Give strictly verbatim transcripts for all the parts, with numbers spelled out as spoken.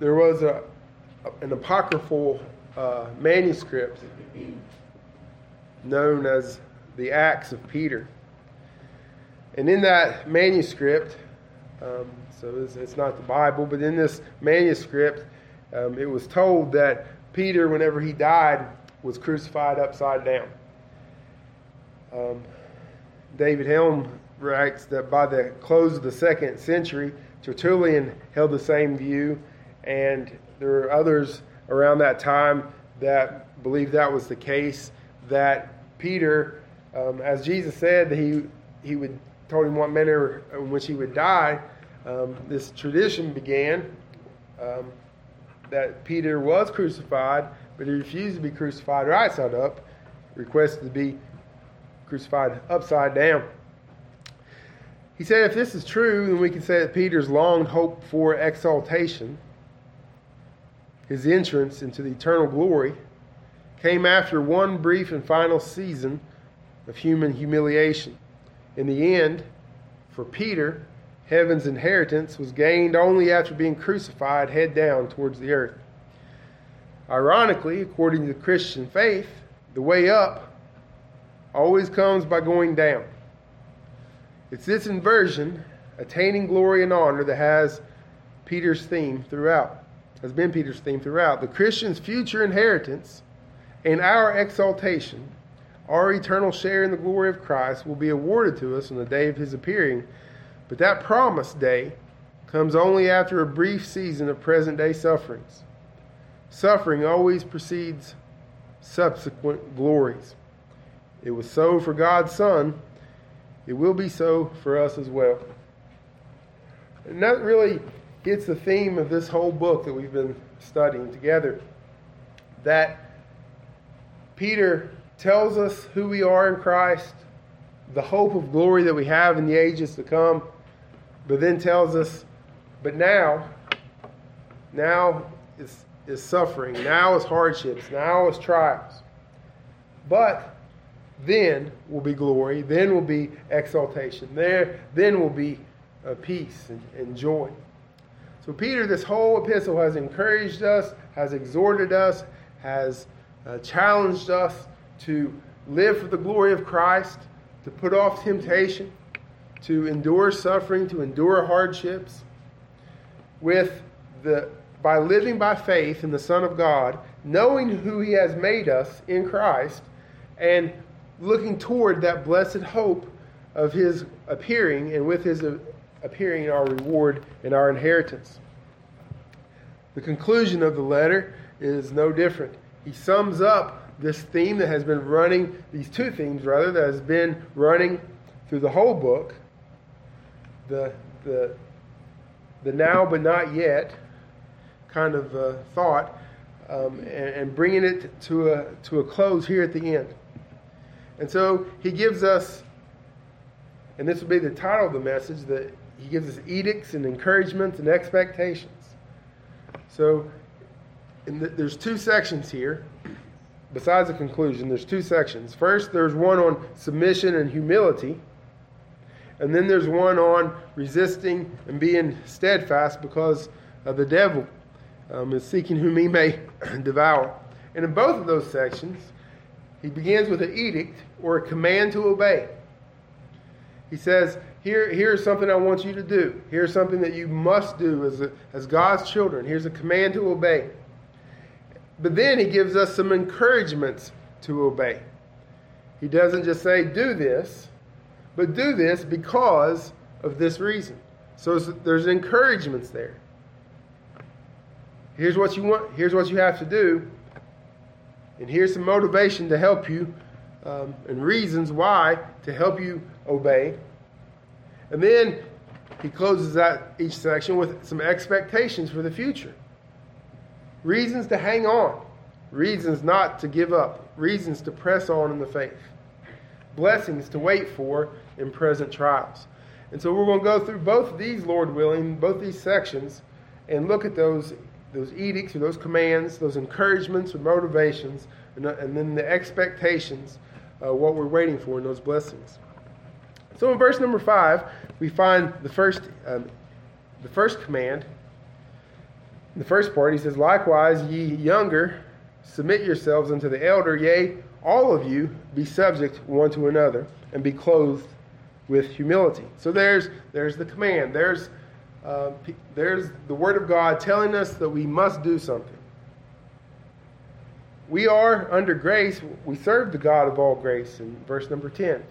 there was a, an apocryphal uh, manuscript known as the Acts of Peter. And in that manuscript, um, so it's, it's not the Bible, but in this manuscript, um, it was told that Peter, whenever he died, was crucified upside down. Um, David Helm writes that by the close of the second century, Tertullian held the same view, and there were others around that time that believed that was the case, that Peter, um, as Jesus said, he he would told him what manner in which he would die. Um, this tradition began um, that Peter was crucified, but he refused to be crucified right side up, requested to be crucified upside down. He said, if this is true, then we can say that Peter's long hoped for exaltation, his entrance into the eternal glory, came after one brief and final season of human humiliation. In the end, for Peter, heaven's inheritance was gained only after being crucified head down towards the earth. Ironically, according to the Christian faith, the way up always comes by going down. It's this inversion, attaining glory and honor, that has Peter's theme throughout, has been Peter's theme throughout. The Christian's future inheritance and our exaltation, our eternal share in the glory of Christ, will be awarded to us on the day of his appearing. But that promised day comes only after a brief season of present-day sufferings. Suffering always precedes subsequent glories. It was so for God's Son. It will be so for us as well. And that really gets the theme of this whole book that we've been studying together. That Peter tells us who we are in Christ, the hope of glory that we have in the ages to come, but then tells us, but now, now is, is suffering, now is hardships, now is trials. But then will be glory, then will be exaltation, there, then will be uh, peace and, and joy. So Peter, this whole epistle has encouraged us, has exhorted us, has uh, challenged us to live for the glory of Christ, to put off temptation, to endure suffering, to endure hardships, with the by living by faith in the Son of God, knowing who he has made us in Christ, and looking toward that blessed hope of his appearing, and with his appearing our reward and our inheritance. The conclusion of the letter is no different. He sums up this theme that has been running, these two themes rather, that has been running through the whole book, the the, the now but not yet kind of uh, thought, um, and, and bringing it to a to a close here at the end. And so he gives us, and this would be the title of the message, that he gives us edicts and encouragements and expectations. So in the, there's two sections here. Besides the conclusion, there's two sections. First, there's one on submission and humility. And then there's one on resisting and being steadfast, because of the devil um, is seeking whom he may devour. And in both of those sections, he begins with an edict or a command to obey. He says, here, here's something I want you to do. Here's something that you must do as, a, as God's children. Here's a command to obey. But then he gives us some encouragements to obey. He doesn't just say, do this, but do this because of this reason. So there's encouragements there. Here's what you want. Here's what you have to do. And here's some motivation to help you um, and reasons why to help you obey. And then he closes out each section with some expectations for the future. Reasons to hang on. Reasons not to give up. Reasons to press on in the faith. Blessings to wait for in present trials. And so we're going to go through both of these, Lord willing, both these sections, and look at those those edicts or those commands, those encouragements or motivations, and, and then the expectations, uh, what we're waiting for in those blessings. So in verse number five, we find the first, um, the first command, the first part, he says, likewise, ye younger, submit yourselves unto the elder, yea, all of you be subject one to another, and be clothed with humility. So there's there's the command. There's uh, p- there's the word of God telling us that we must do something. We are under grace. We serve the God of all grace in verse number ten.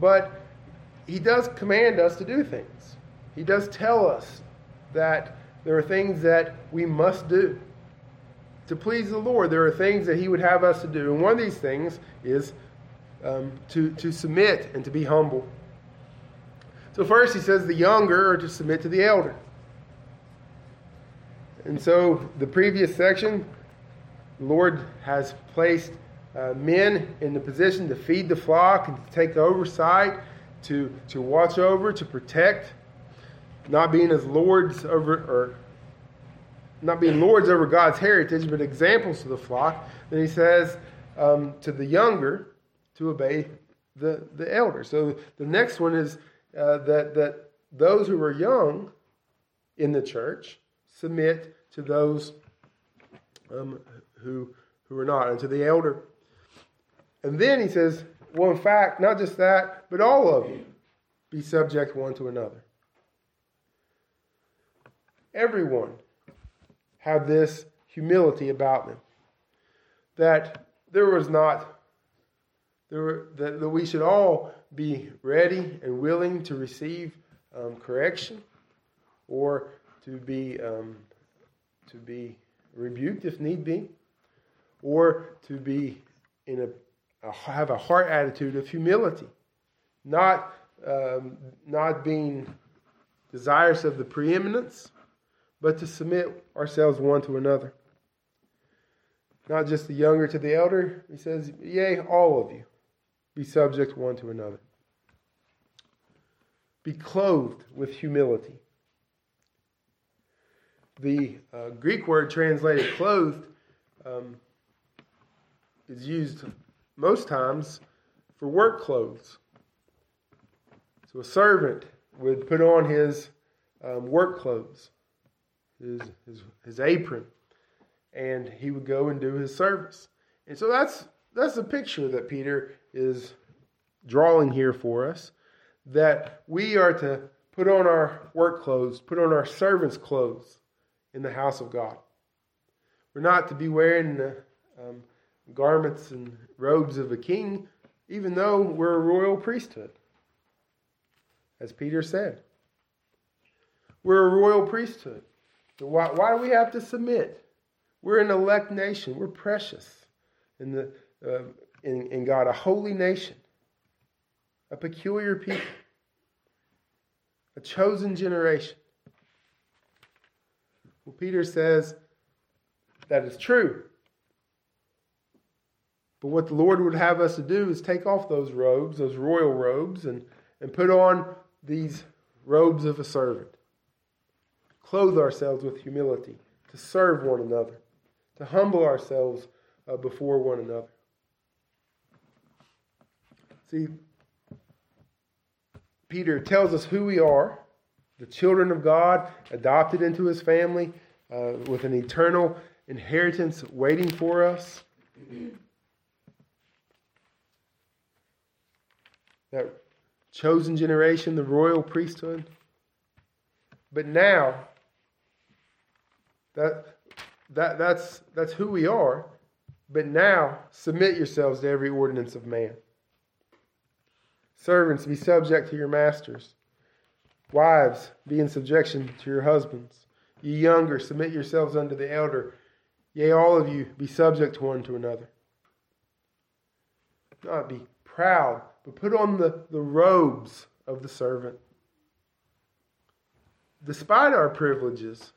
But he does command us to do things. He does tell us that there are things that we must do. To please the Lord, there are things that he would have us to do. And one of these things is um, to, to submit and to be humble. So first he says the younger are to submit to the elder. And so the previous section, the Lord has placed uh, men in the position to feed the flock and to take oversight, to, to watch over, to protect, not being as lords over, or not being lords over God's heritage, but examples to the flock. Then he says um, to the younger to obey the, the elder. So the next one is uh, that, that those who are young in the church submit to those um, who who are not, and to the elder. And then he says, well, in fact, not just that, but all of you be subject one to another. Everyone have this humility about them, that there was not, there were, that, that we should all be ready and willing to receive um, correction, or to be um, to be rebuked if need be, or to be in a, a have a heart attitude of humility, not um, not being desirous of the preeminence, but to submit ourselves one to another. Not just the younger to the elder. He says, yea, all of you be subject one to another. Be clothed with humility. The uh, Greek word translated clothed um, is used most times for work clothes. So a servant would put on his um, work clothes, his, his his apron, and he would go and do his service. And so that's that's the picture that Peter is drawing here for us, that we are to put on our work clothes, put on our servants' clothes in the house of God. We're not to be wearing the um, garments and robes of a king, even though we're a royal priesthood, as Peter said. We're a royal priesthood. So why, why do we have to submit? We're an elect nation. We're precious in the uh, in, in God, a holy nation, a peculiar people, a chosen generation. Well, Peter says that is true. But what the Lord would have us to do is take off those robes, those royal robes, and, and put on these robes of a servant. Clothe ourselves with humility, to serve one another, to humble ourselves uh, before one another. See, Peter tells us who we are, the children of God, adopted into his family, uh, with an eternal inheritance waiting for us. That chosen generation, the royal priesthood. But now, That that that's that's who we are. But now submit yourselves to every ordinance of man. Servants, be subject to your masters. Wives, be in subjection to your husbands. Ye younger, submit yourselves unto the elder. Yea, all of you be subject one to another. Not be proud, but put on the, the robes of the servant. Despite our privileges,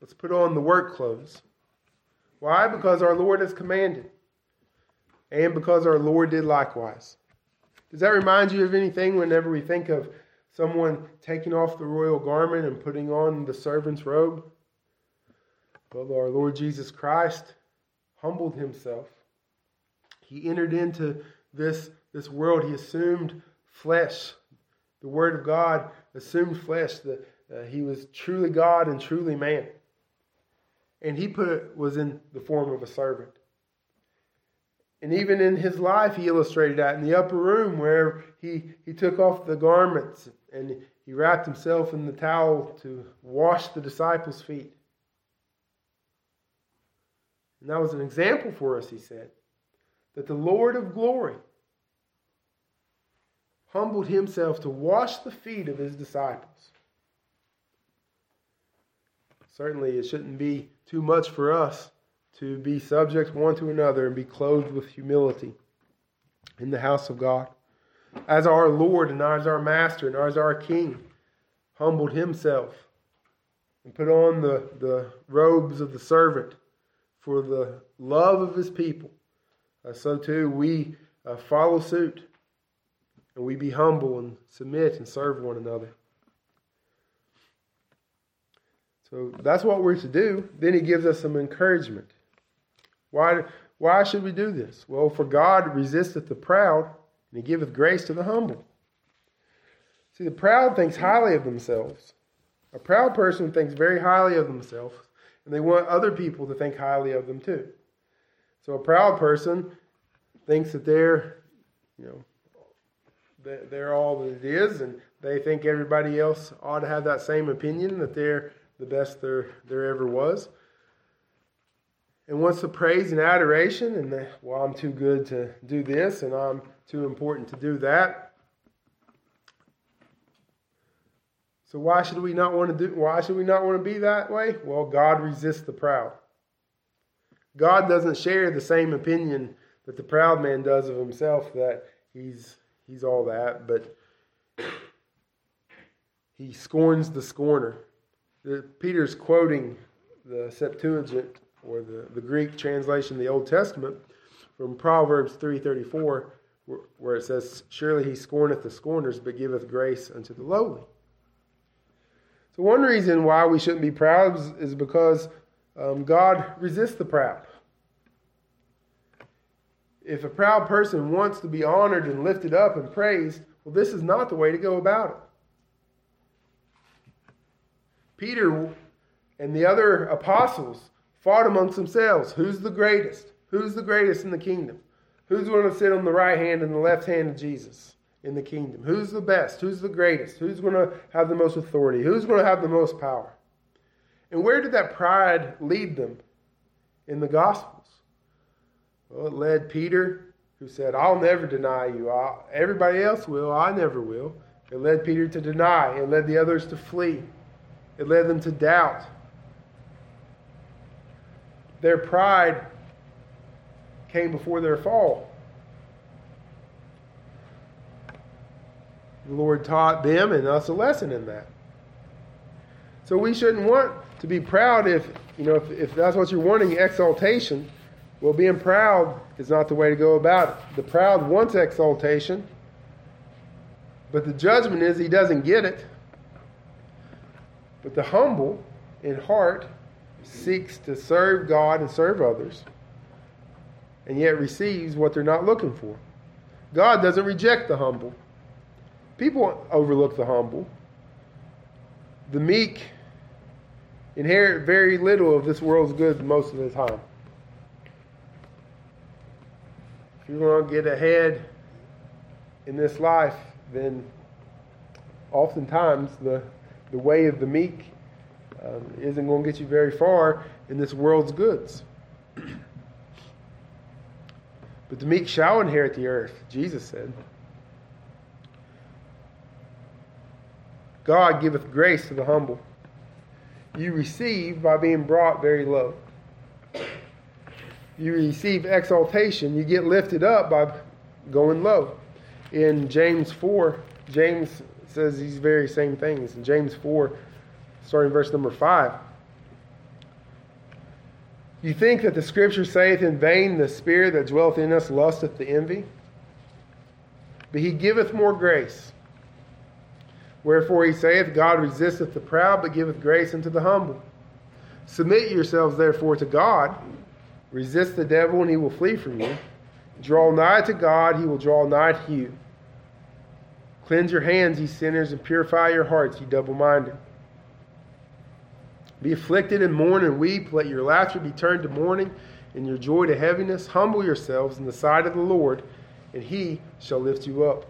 let's put on the work clothes. Why? Because our Lord has commanded. And because our Lord did likewise. Does that remind you of anything whenever we think of someone taking off the royal garment and putting on the servant's robe? Well, our Lord Jesus Christ humbled himself. He entered into this, this world. He assumed flesh. The Word of God assumed flesh. The, uh, he was truly God and truly man. and he put was in the form of a servant. And even in his life, he illustrated that in the upper room where he, he took off the garments and he wrapped himself in the towel to wash the disciples' feet. And that was an example for us, he said, that the Lord of glory humbled himself to wash the feet of his disciples. Certainly, it shouldn't be too much for us to be subject one to another and be clothed with humility in the house of God, as our Lord and as our Master and as our King humbled himself and put on the, the robes of the servant for the love of his people. Uh, so too we uh, follow suit, and we be humble and submit and serve one another. So that's what we're to do. Then he gives us some encouragement. Why, why should we do this? Well, for God resisteth the proud, and he giveth grace to the humble. See, the proud thinks highly of themselves. A proud person thinks very highly of themselves, and they want other people to think highly of them too. So a proud person thinks that they're, you know, they're all that it is, and they think everybody else ought to have that same opinion, that they're the best there there ever was, and wants the praise and adoration, and the, well, I'm too good to do this, and I'm too important to do that. So why should we not want to do? Why should we not want to be that way? Well, God resists the proud. God doesn't share the same opinion that the proud man does of himself, that he's he's all that, but he scorns the scorner. Peter's quoting the Septuagint, or the, the Greek translation of the Old Testament, from Proverbs three thirty-four, where it says, "Surely he scorneth the scorners, but giveth grace unto the lowly." So one reason why we shouldn't be proud is, is because um, God resists the proud. If a proud person wants to be honored and lifted up and praised, well, this is not the way to go about it. Peter and the other apostles fought amongst themselves. Who's the greatest? Who's the greatest in the kingdom? Who's going to sit on the right hand and the left hand of Jesus in the kingdom? Who's the best? Who's the greatest? Who's going to have the most authority? Who's going to have the most power? And where did that pride lead them in the Gospels? Well, it led Peter, who said, "I'll never deny you. I'll, everybody else will. I never will." It led Peter to deny. It led the others to flee. It led them to doubt. Their pride came before their fall. The Lord taught them and us a lesson in that. So we shouldn't want to be proud if, you know, if, if that's what you're wanting, exaltation. Well, being proud is not the way to go about it. The proud wants exaltation, but the judgment is he doesn't get it. But the humble in heart seeks to serve God and serve others, and yet receives what they're not looking for. God doesn't reject the humble. People overlook the humble. The meek inherit very little of this world's goods most of the time. If you want to get ahead in this life, then oftentimes the The way of the meek um, isn't going to get you very far in this world's goods. But the meek shall inherit the earth, Jesus said. God giveth grace to the humble. You receive by being brought very low. You receive exaltation. You get lifted up by going low. In James four, James says these very same things. In James four, starting verse number five. "You think that the scripture saith in vain, the spirit that dwelleth in us lusteth to envy? But he giveth more grace. Wherefore he saith, God resisteth the proud, but giveth grace unto the humble. Submit yourselves therefore to God. Resist the devil, and he will flee from you. Draw nigh to God, he will draw nigh to you. Cleanse your hands, ye sinners, and purify your hearts, ye double-minded." Be afflicted and mourn and weep. Let your laughter be turned to mourning and your joy to heaviness. Humble yourselves in the sight of the Lord, and he shall lift you up.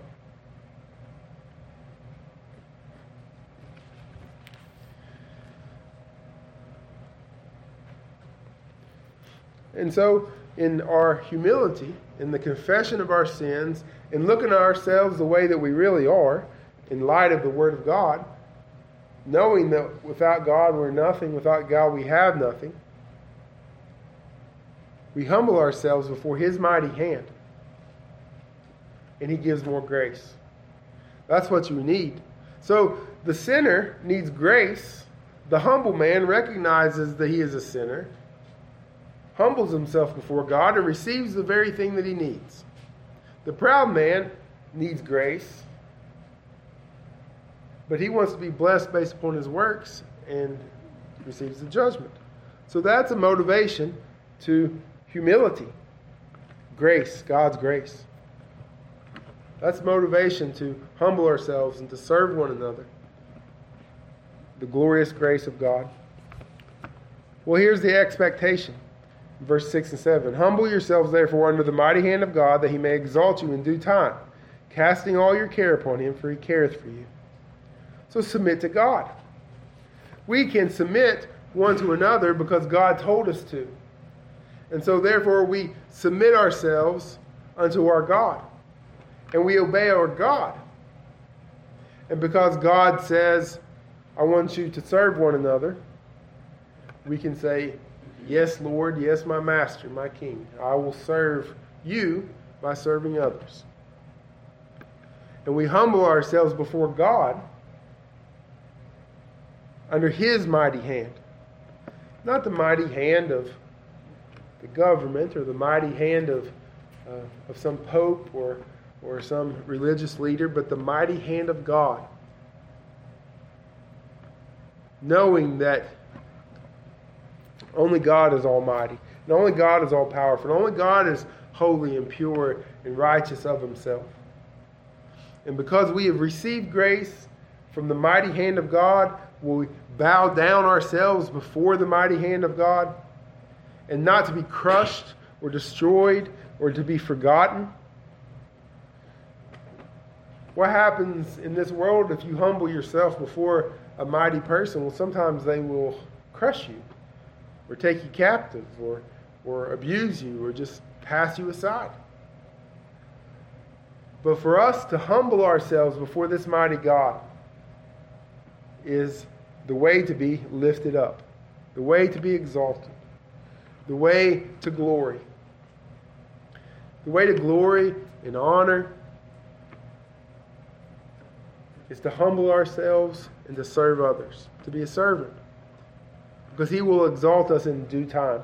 And so, in our humility, in the confession of our sins, in looking at ourselves the way that we really are, in light of the Word of God, knowing that without God we're nothing, without God we have nothing, we humble ourselves before His mighty hand, and He gives more grace. That's what you need. So the sinner needs grace. The humble man recognizes that he is a sinner, humbles himself before God, and receives the very thing that he needs. The proud man needs grace, but he wants to be blessed based upon his works and receives the judgment. So that's a motivation to humility. Grace, God's grace. That's motivation to humble ourselves and to serve one another. The glorious grace of God. Well, here's the expectation. Verse six and seven, humble yourselves therefore under the mighty hand of God, that he may exalt you in due time, casting all your care upon him, for he careth for you. So submit to God. We can submit one to another because God told us to. And so therefore we submit ourselves unto our God. And we obey our God. And because God says, I want you to serve one another, we can say, yes, Lord, yes, my master, my king. I will serve you by serving others. And we humble ourselves before God under his mighty hand. Not the mighty hand of the government or the mighty hand of uh, of some pope or, or some religious leader, but the mighty hand of God. Knowing that only God is almighty, and only God is all-powerful, and only God is holy and pure and righteous of himself. And because we have received grace from the mighty hand of God, we bow down ourselves before the mighty hand of God, and not to be crushed or destroyed or to be forgotten. What happens in this world if you humble yourself before a mighty person? Well, sometimes they will crush you, or take you captive, or or abuse you, or just pass you aside. But for us to humble ourselves before this mighty God is the way to be lifted up, the way to be exalted, the way to glory. The way to glory and honor is to humble ourselves and to serve others, to be a servant. Because he will exalt us in due time.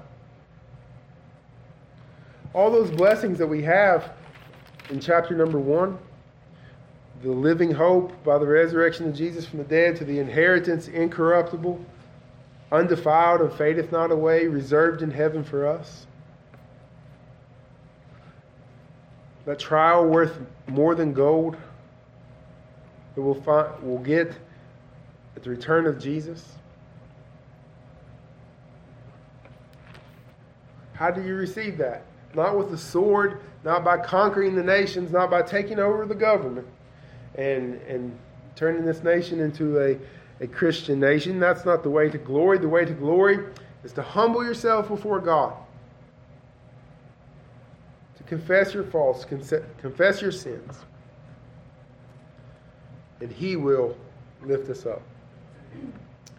All those blessings that we have in chapter number one, the living hope by the resurrection of Jesus from the dead, to the inheritance incorruptible, undefiled, and fadeth not away, reserved in heaven for us. That trial worth more than gold that we'll, find, we'll get at the return of Jesus. How do you receive that? Not with the sword, not by conquering the nations, not by taking over the government and, and turning this nation into a, a Christian nation. That's not the way to glory. The way to glory is to humble yourself before God, to confess your faults, confess your sins, and he will lift us up.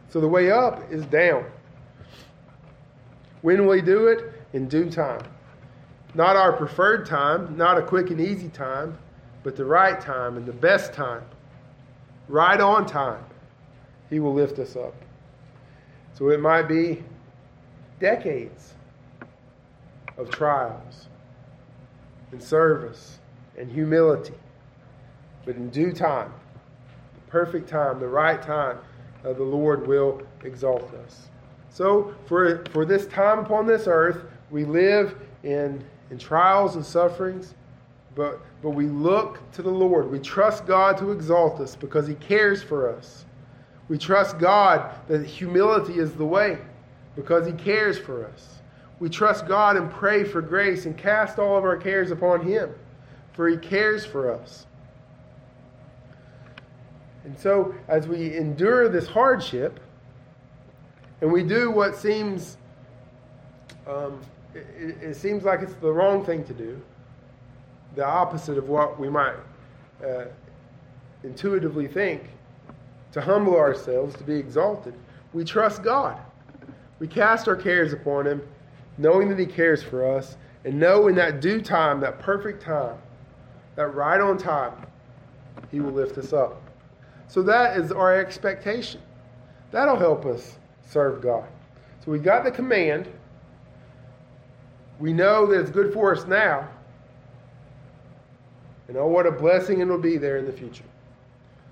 So the way up is down. When we do it? In due time. Not our preferred time, not a quick and easy time, but the right time and the best time. Right on time. He will lift us up. So it might be decades of trials and service and humility, but in due time, the perfect time, the right time, uh, the Lord will exalt us. So for, for this time upon this earth, we live in, in trials and sufferings, but, but we look to the Lord. We trust God to exalt us because he cares for us. We trust God that humility is the way because he cares for us. We trust God and pray for grace and cast all of our cares upon him, for he cares for us. And so as we endure this hardship and we do what seems, um, it, it seems like it's the wrong thing to do, the opposite of what we might uh, intuitively think, to humble ourselves, to be exalted, we trust God. We cast our cares upon him, knowing that he cares for us, and know in that due time, that perfect time, that right on time, he will lift us up. So that is our expectation. That'll help us serve God. So we got the command. We know that it's good for us now. And oh, what a blessing it'll be there in the future.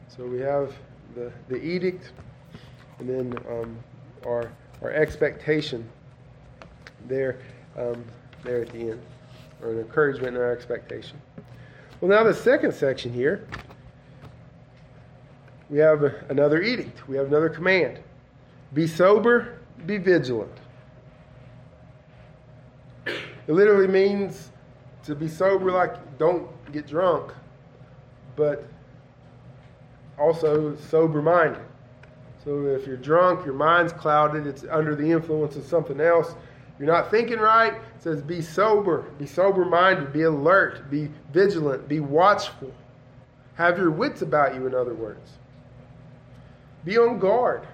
So we have the, the edict, and then um, our our expectation there um, there at the end, or an encouragement in our expectation. Well, now the second section here, we have another edict. We have another command. Be sober, be vigilant. It literally means to be sober, like don't get drunk, but also sober-minded. So if you're drunk, your mind's clouded, it's under the influence of something else, you're not thinking right. It says be sober, be sober-minded, be alert, be vigilant, be watchful. Have your wits about you, in other words. Be on guard.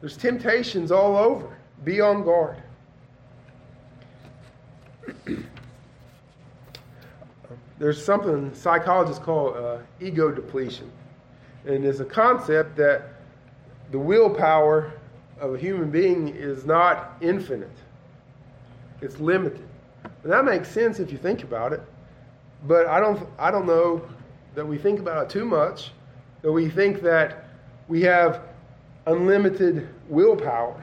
There's temptations all over. Be on guard. There's something psychologists call uh, ego depletion. And it's a concept that the willpower of a human being is not infinite. It's limited. And that makes sense if you think about it. But I don't, I don't know that we think about it too much, that we think that we have unlimited willpower,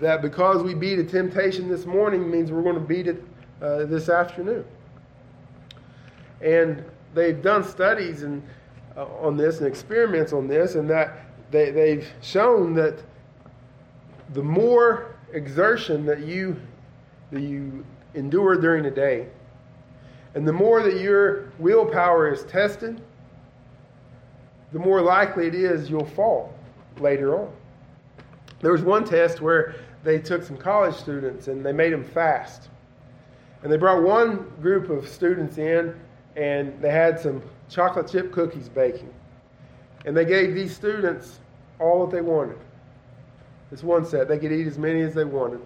that because we beat a temptation this morning means we're going to beat it uh, this afternoon. And they've done studies and uh, on this and experiments on this, and that they, they've shown that the more exertion that you that you endure during the day, and the more that your willpower is tested, the more likely it is you'll fall later on. There was one test where they took some college students and they made them fast. And they brought one group of students in and they had some chocolate chip cookies baking. And they gave these students all that they wanted. This one set, they could eat as many as they wanted.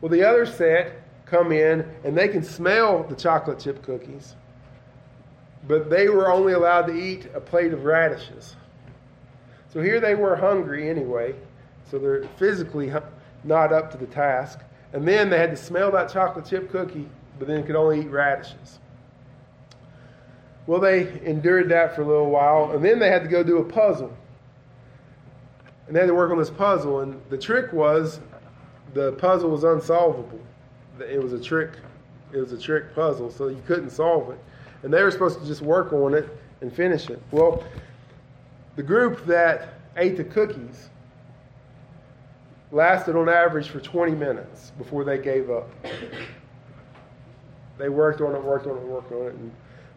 Well, the other set come in and they can smell the chocolate chip cookies, but they were only allowed to eat a plate of radishes. So here they were hungry anyway, so they're physically not up to the task. And then they had to smell that chocolate chip cookie, but then could only eat radishes. Well, they endured that for a little while, and then they had to go do a puzzle. And they had to work on this puzzle, and the trick was the puzzle was unsolvable. It was a trick. It was a trick puzzle, so you couldn't solve it. And they were supposed to just work on it and finish it. Well, the group that ate the cookies lasted on average for twenty minutes before they gave up. They worked on it, worked on it, worked on it. And,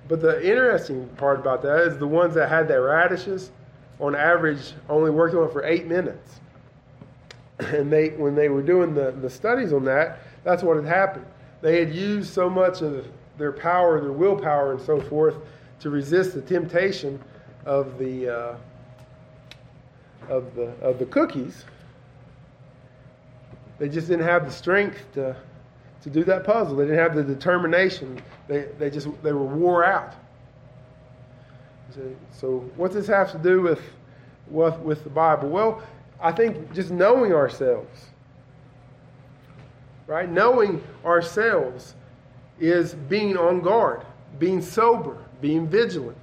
but the interesting part about that is the ones that had their radishes, on average, only worked on it for eight minutes. And they, when they were doing the, the studies on that, that's what had happened. They had used so much of their power, their willpower and so forth, to resist the temptation of the uh, of the of the cookies. They just didn't have the strength to to do that puzzle. They didn't have the determination. They they just they were wore out. So, so what does this have to do with with with the Bible? Well, I think just knowing ourselves, right? Knowing ourselves is being on guard, being sober, being vigilant.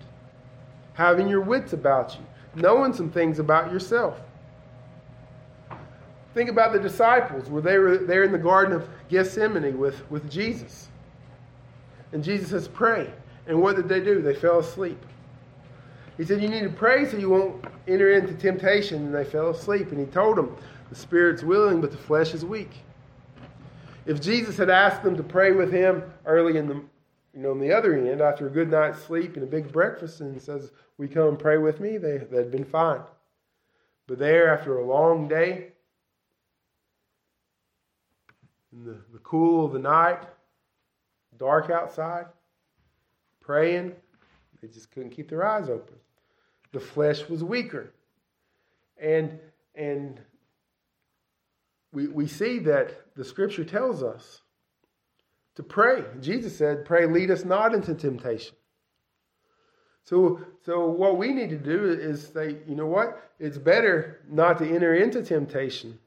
Having your wits about you, knowing some things about yourself. Think about the disciples where they were there in the Garden of Gethsemane with, with Jesus. And Jesus says, pray. And what did they do? They fell asleep. He said, you need to pray so you won't enter into temptation. And they fell asleep. And he told them, the spirit's willing, but the flesh is weak. If Jesus had asked them to pray with him early in the, you know, on the other end, after a good night's sleep and a big breakfast, and says, "We come and pray with me," they, they'd been fine. But there, after a long day, in the, the cool of the night, dark outside, praying, they just couldn't keep their eyes open. The flesh was weaker. And and we we see that the scripture tells us to pray. Jesus said, pray, lead us not into temptation. So, so what we need to do is say, you know what? It's better not to enter into temptation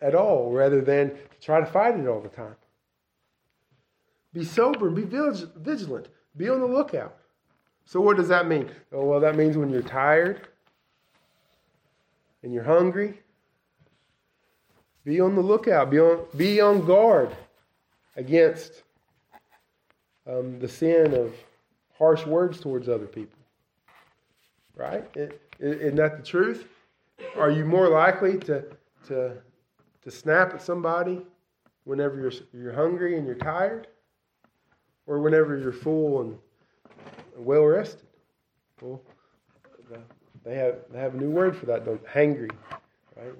at all, rather than to try to fight it all the time. Be sober, be vigilant, be on the lookout. So what does that mean? Oh, well, that means when you're tired and you're hungry, be on the lookout, be on, be on guard against um, the sin of harsh words towards other people. Right? It, it, isn't that the truth? Are you more likely to to to snap at somebody whenever you're you're hungry and you're tired, or whenever you're full and well rested? Well, they have they have a new word for that, don't hangry, right?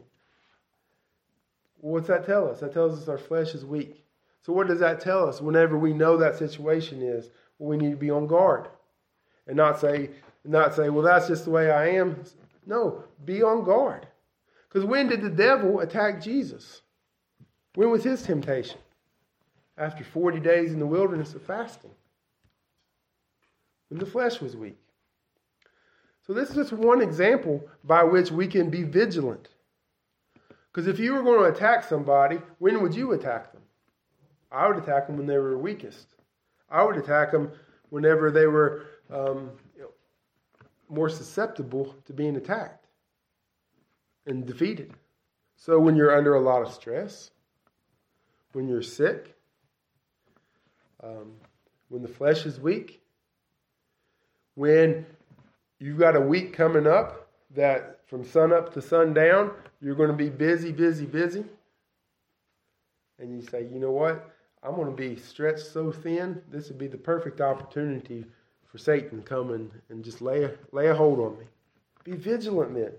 What's that tell us? That tells us our flesh is weak. So what does that tell us? Whenever we know that situation is, well, we need to be on guard, and not say not say, well, that's just the way I am. No, be on guard. Because when did the devil attack Jesus? When was his temptation? After forty days in the wilderness of fasting, when the flesh was weak. So this is just one example by which we can be vigilant. Because if you were going to attack somebody, when would you attack them? I would attack them when they were weakest. I would attack them whenever they were um, you know, more susceptible to being attacked and defeated. So when you're under a lot of stress, when you're sick, um, when the flesh is weak, when you've got a week coming up that from sunup to sundown, you're going to be busy, busy, busy. And you say, you know what? I'm going to be stretched so thin, this would be the perfect opportunity for Satan to come and, and just lay a, lay a hold on me. Be vigilant then.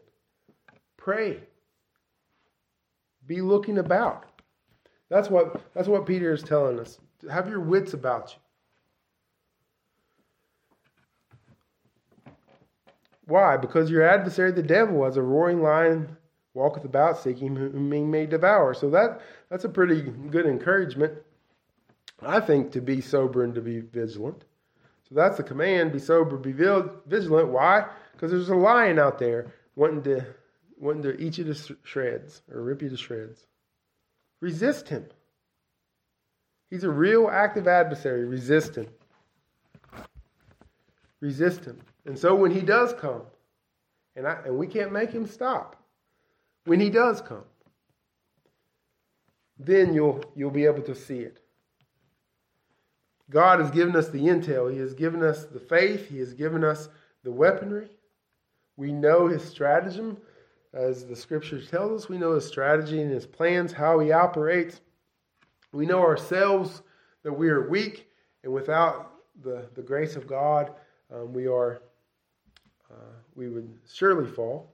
Pray. Be looking about. That's what, that's what Peter is telling us. Have your wits about you. Why? Because your adversary, the devil, as a roaring lion, walketh about seeking whom he may devour. So that that's a pretty good encouragement, I think, to be sober and to be vigilant. So that's the command, be sober, be vigilant. Why? Because there's a lion out there wanting to, wanting to eat you to shreds or rip you to shreds. Resist him. He's a real active adversary. Resist him. Resist him. And so when he does come, and I, and we can't make him stop, when he does come, then you'll you'll be able to see it. God has given us the intel. He has given us the faith. He has given us the weaponry. We know his stratagem. As the scripture tells us, we know his strategy and his plans, how he operates. We know ourselves that we are weak, and without the, the grace of God, um, we are uh, we would surely fall.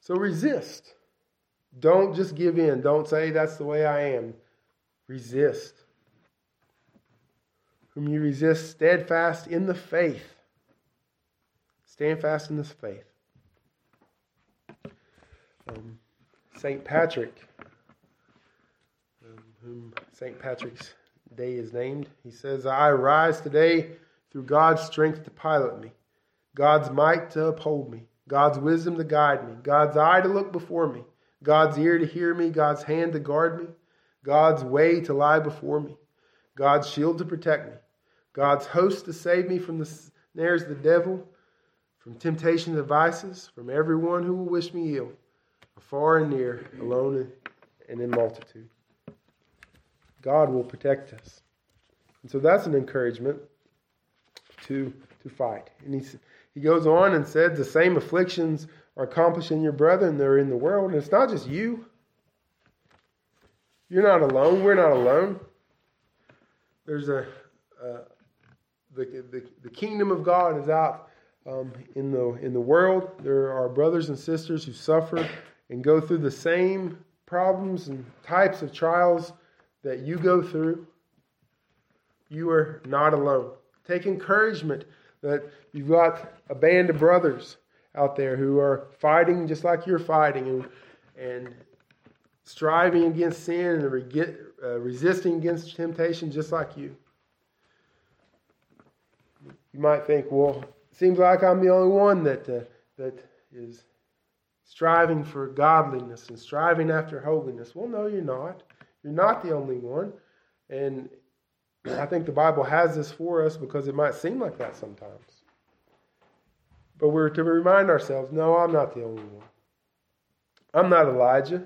So resist. Don't just give in. Don't say that's the way I am. Resist. Whom you resist, steadfast in the faith. Stand fast in this faith. Um, Saint Patrick, um, whom Saint Patrick's Day is named, he says, I rise today through God's strength to pilot me, God's might to uphold me, God's wisdom to guide me, God's eye to look before me, God's ear to hear me, God's hand to guard me, God's way to lie before me, God's shield to protect me, God's host to save me from the snares of the devil, from temptation and vices, from everyone who will wish me ill, far and near, alone and in multitude. God will protect us. And so that's an encouragement to, to fight. And he, he goes on and said, the same afflictions are accomplishing your brethren that are in the world. And it's not just you. You're not alone. We're not alone. There's a, uh, the, the the kingdom of God is out um, in the in the world. There are brothers and sisters who suffer and go through the same problems and types of trials that you go through. You are not alone. Take encouragement that you've got a band of brothers out there who are fighting just like you're fighting, and, and striving against sin and re- uh, resisting against temptation just like you. You might think, well, it seems like I'm the only one that uh, that is striving for godliness and striving after holiness. Well, no, you're not. You're not the only one. And I think the Bible has this for us because it might seem like that sometimes. But we're to remind ourselves, no, I'm not the only one. I'm not Elijah.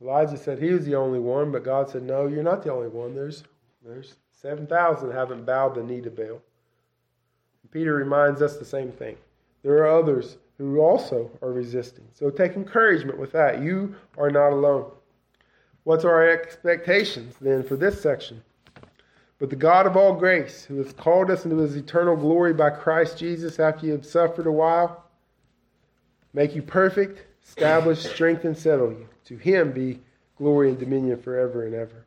Elijah said he was the only one, but God said, no, you're not the only one. There's there's seven thousand haven't bowed the knee to Baal. And Peter reminds us the same thing. There are others who also are resisting. So take encouragement with that. You are not alone. What's our expectations then for this section? But the God of all grace, who has called us into his eternal glory by Christ Jesus after you have suffered a while, make you perfect, establish, strengthen, settle you. To him be glory and dominion forever and ever.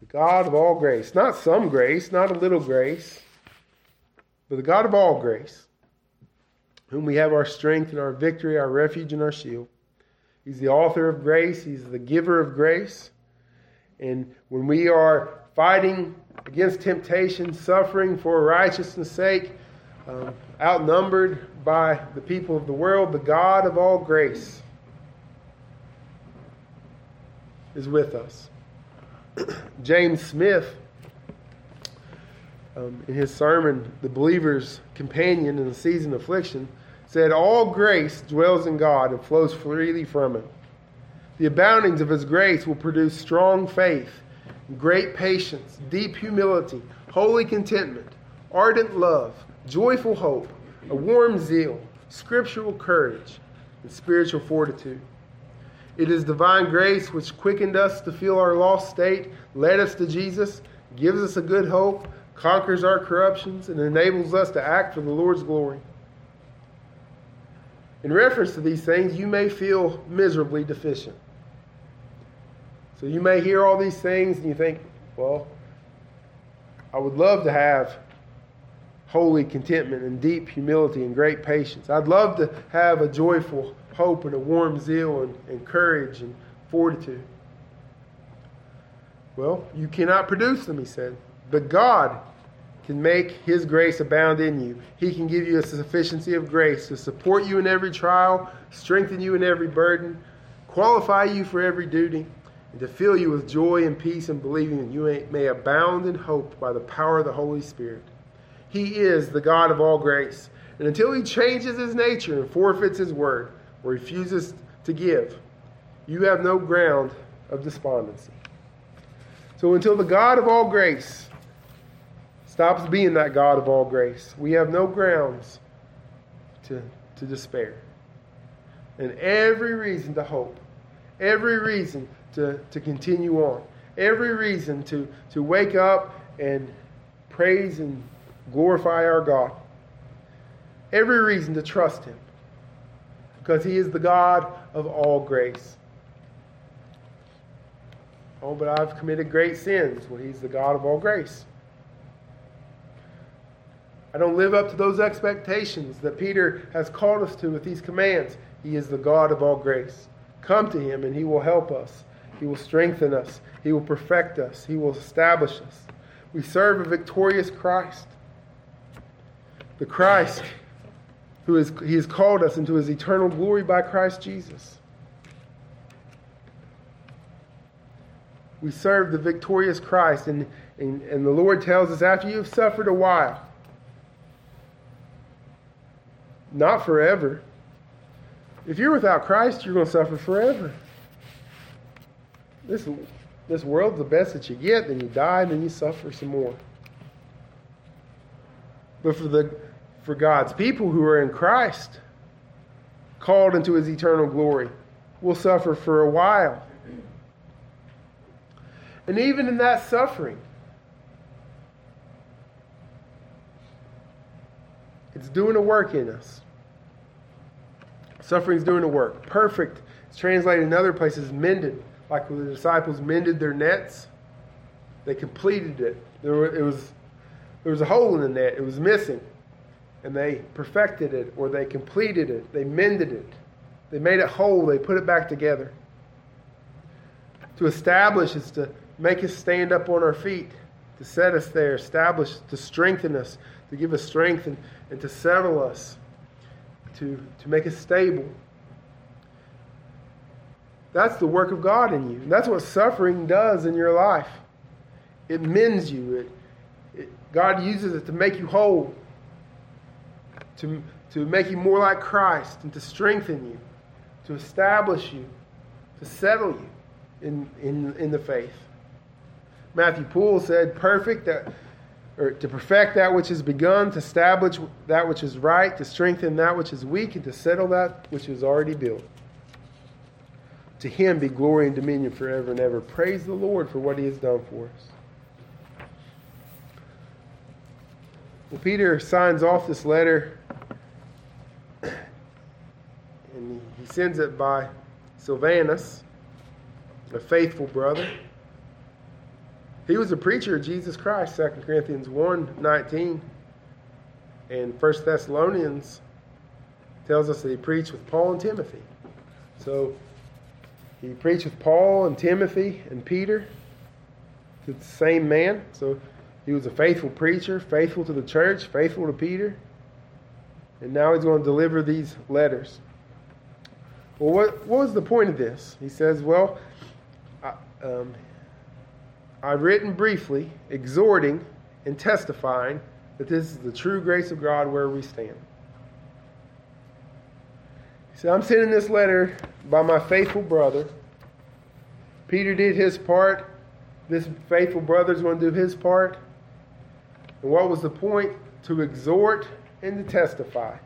The God of all grace. Not some grace, not a little grace, but the God of all grace, whom we have our strength and our victory, our refuge and our shield. He's the author of grace. He's the giver of grace. And when we are fighting against temptation, suffering for righteousness' sake, Um, outnumbered by the people of the world, the God of all grace is with us. James Smith, um, in his sermon, The Believer's Companion in the Season of Affliction, said, all grace dwells in God and flows freely from him. The aboundings of his grace will produce strong faith, great patience, deep humility, holy contentment, ardent love, joyful hope, a warm zeal, scriptural courage, and spiritual fortitude. It is divine grace which quickened us to feel our lost state, led us to Jesus, gives us a good hope, conquers our corruptions, and enables us to act for the Lord's glory. In reference to these things, you may feel miserably deficient. So you may hear all these things and you think, well, I would love to have holy contentment and deep humility and great patience. I'd love to have a joyful hope and a warm zeal and, and courage and fortitude. Well, you cannot produce them, he said. But God can make his grace abound in you. He can give you a sufficiency of grace to support you in every trial, strengthen you in every burden, qualify you for every duty, and to fill you with joy and peace and believing that you may abound in hope by the power of the Holy Spirit. He is the God of all grace. And until he changes his nature and forfeits his word or refuses to give, you have no ground of despondency. So until the God of all grace stops being that God of all grace, we have no grounds to, to despair. And every reason to hope, every reason to, to continue on, every reason to, to wake up and praise and glorify our God. Every reason to trust him, because he is the God of all grace. Oh, but I've committed great sins. Well, he's the God of all grace. I don't live up to those expectations that Peter has called us to with these commands. He is the God of all grace. Come to him and he will help us. He will strengthen us. He will perfect us. He will establish us. We serve a victorious Christ. The Christ, who is, he has called us into his eternal glory by Christ Jesus. We serve the victorious Christ, and, and, and the Lord tells us, after you have suffered a while, not forever. If you're without Christ, you're going to suffer forever. This this world's the best that you get, then you die, and then you suffer some more. But for the for God's people who are in Christ, called into his eternal glory, will suffer for a while. And even in that suffering, it's doing a work in us. Suffering's doing a work. Perfect. It's translated in other places, mended. Like when the disciples mended their nets, they completed it. There were, it was, there was a hole in the net. It was missing. And they perfected it, or they completed it. They mended it. They made it whole. They put it back together. To establish is to make us stand up on our feet, to set us there, establish, to strengthen us, to give us strength, and, and to settle us, to, to make us stable. That's the work of God in you. That's what suffering does in your life. It mends you. It, it, God uses it to make you whole, to, to make you more like Christ, and to strengthen you, to establish you, to settle you in, in, in the faith. Matthew Poole said, perfect, that, or to perfect that which is begun, to establish that which is right, to strengthen that which is weak, and to settle that which is already built. To him be glory and dominion forever and ever. Praise the Lord for what he has done for us. Well, Peter signs off this letter, and he sends it by Sylvanus, a faithful brother. He was a preacher of Jesus Christ, Second Corinthians one nineteen. And First Thessalonians tells us that he preached with Paul and Timothy. So he preached with Paul and Timothy and Peter. It's the same man. So he was a faithful preacher, faithful to the church, faithful to Peter. And now he's going to deliver these letters. Well, what, what was the point of this? He says, well, I, um, I've written briefly, exhorting and testifying that this is the true grace of God where we stand. So I'm sending this letter by my faithful brother. Peter did his part. This faithful brother's going to do his part. And what was the point? To exhort and to testify.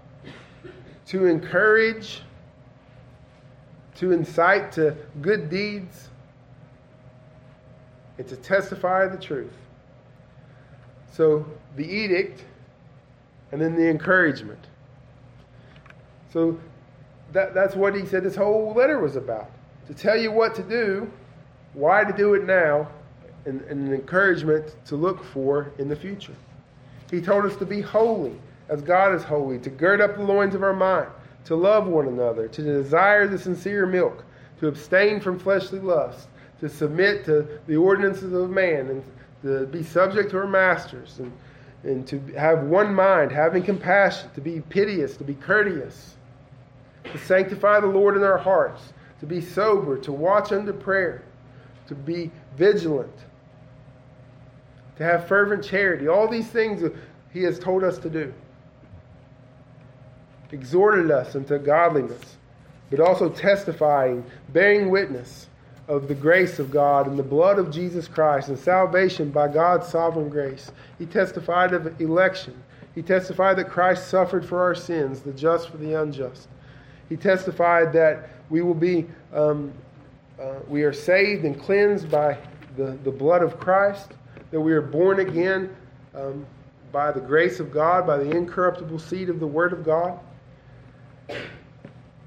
To encourage. To incite to good deeds. And to testify the truth. So the edict and then the encouragement. So That, that's what he said this whole letter was about. To tell you what to do, why to do it now, and, and an encouragement to look for in the future. He told us to be holy as God is holy, to gird up the loins of our mind, to love one another, to desire the sincere milk, to abstain from fleshly lusts, to submit to the ordinances of man, and to be subject to our masters, and, and to have one mind, having compassion, to be piteous, to be courteous, to sanctify the Lord in our hearts, to be sober, to watch unto prayer, to be vigilant, to have fervent charity. All these things he has told us to do. Exhorted us unto godliness, but also testifying, bearing witness of the grace of God and the blood of Jesus Christ and salvation by God's sovereign grace. He testified of election. He testified that Christ suffered for our sins, the just for the unjust. He testified that we will be, um, uh, we are saved and cleansed by the, the blood of Christ, that we are born again um, by the grace of God, by the incorruptible seed of the Word of God,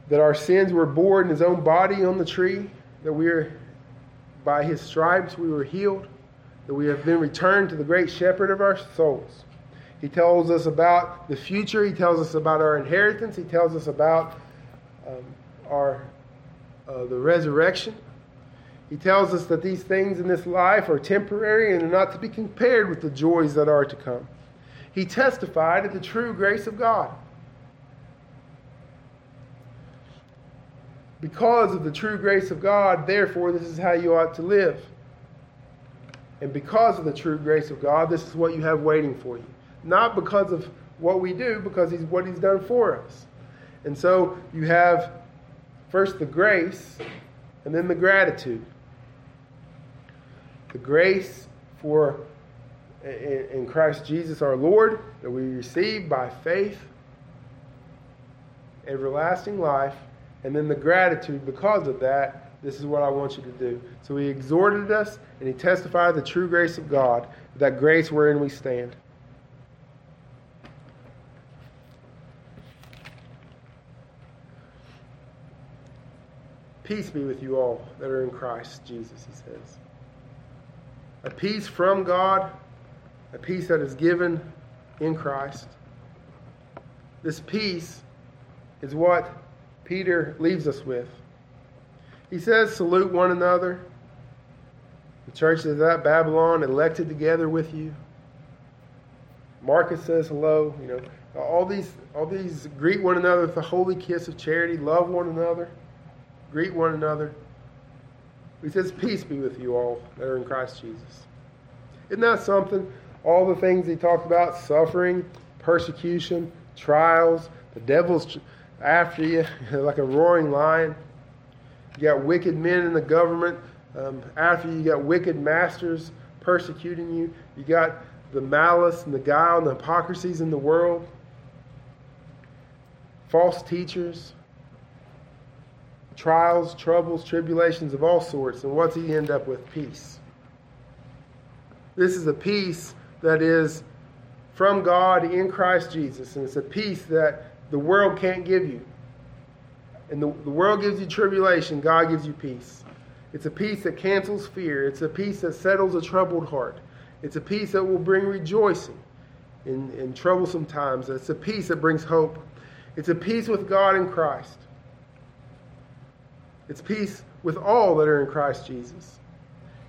that our sins were bore in His own body on the tree, that we are, by His stripes we were healed, that we have been returned to the great Shepherd of our souls. He tells us about the future. He tells us about our inheritance. He tells us about Um, our, uh, the resurrection. He tells us that these things in this life are temporary and are not to be compared with the joys that are to come. He testified of the true grace of God. Because of the true grace of God, therefore, this is how you ought to live. And because of the true grace of God, this is what you have waiting for you. Not because of what we do, because he's what he's done for us. And so you have first the grace and then the gratitude. the grace for in Christ Jesus our Lord that we receive by faith, everlasting life, and then the gratitude because of that. This is what I want you to do. So he exhorted us, and he testified the true grace of God, that grace wherein we stand. Peace be with you all that are in Christ Jesus, he says. A peace from God, a peace that is given in Christ. This peace is what Peter leaves us with. He says, salute one another. The church is at Babylon, elected together with you. Marcus says hello. You know, all these, all these greet one another with the holy kiss of charity. Love one another. Greet one another. He says, peace be with you all that are in Christ Jesus. Isn't that something? All the things he talked about, suffering, persecution, trials, the devil's after you like a roaring lion. You got wicked men in the government. Um, after you, you got wicked masters persecuting you. You got the malice and the guile and the hypocrisies in the world. False teachers. Trials, troubles, tribulations of all sorts. And what's he end up with? Peace. This is a peace that is from God in Christ Jesus. And it's a peace that the world can't give you. And the, the world gives you tribulation, God gives you peace. It's a peace that cancels fear. It's a peace that settles a troubled heart. It's a peace that will bring rejoicing in, in troublesome times. It's a peace that brings hope. It's a peace with God in Christ. It's peace with all that are in Christ Jesus.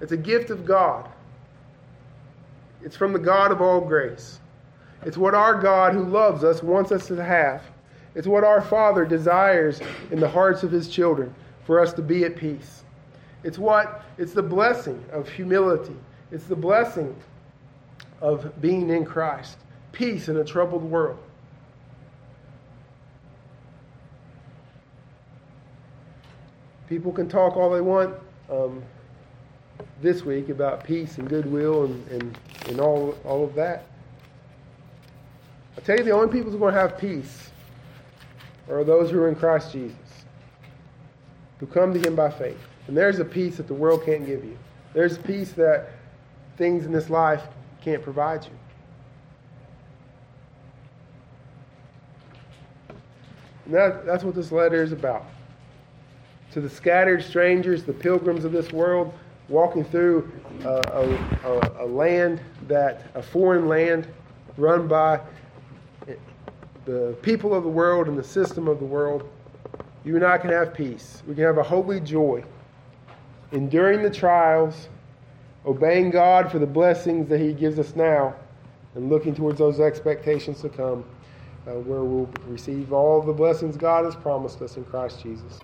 It's a gift of God. It's from the God of all grace. It's what our God who loves us wants us to have. It's what our Father desires in the hearts of his children, for us to be at peace. It's what it's the blessing of humility. It's the blessing of being in Christ. Peace in a troubled world. People can talk all they want um, this week about peace and goodwill and, and, and all, all of that. I tell you, the only people who are going to have peace are those who are in Christ Jesus, who come to him by faith. And there's a peace that the world can't give you. There's a peace that things in this life can't provide you. And that, that's what this letter is about. To the scattered strangers, the pilgrims of this world, walking through uh, a, a, a land that, a foreign land run by the people of the world and the system of the world, you and I can have peace. We can have a holy joy, enduring the trials, obeying God for the blessings that he gives us now, and looking towards those expectations to come, uh, where we'll receive all the blessings God has promised us in Christ Jesus.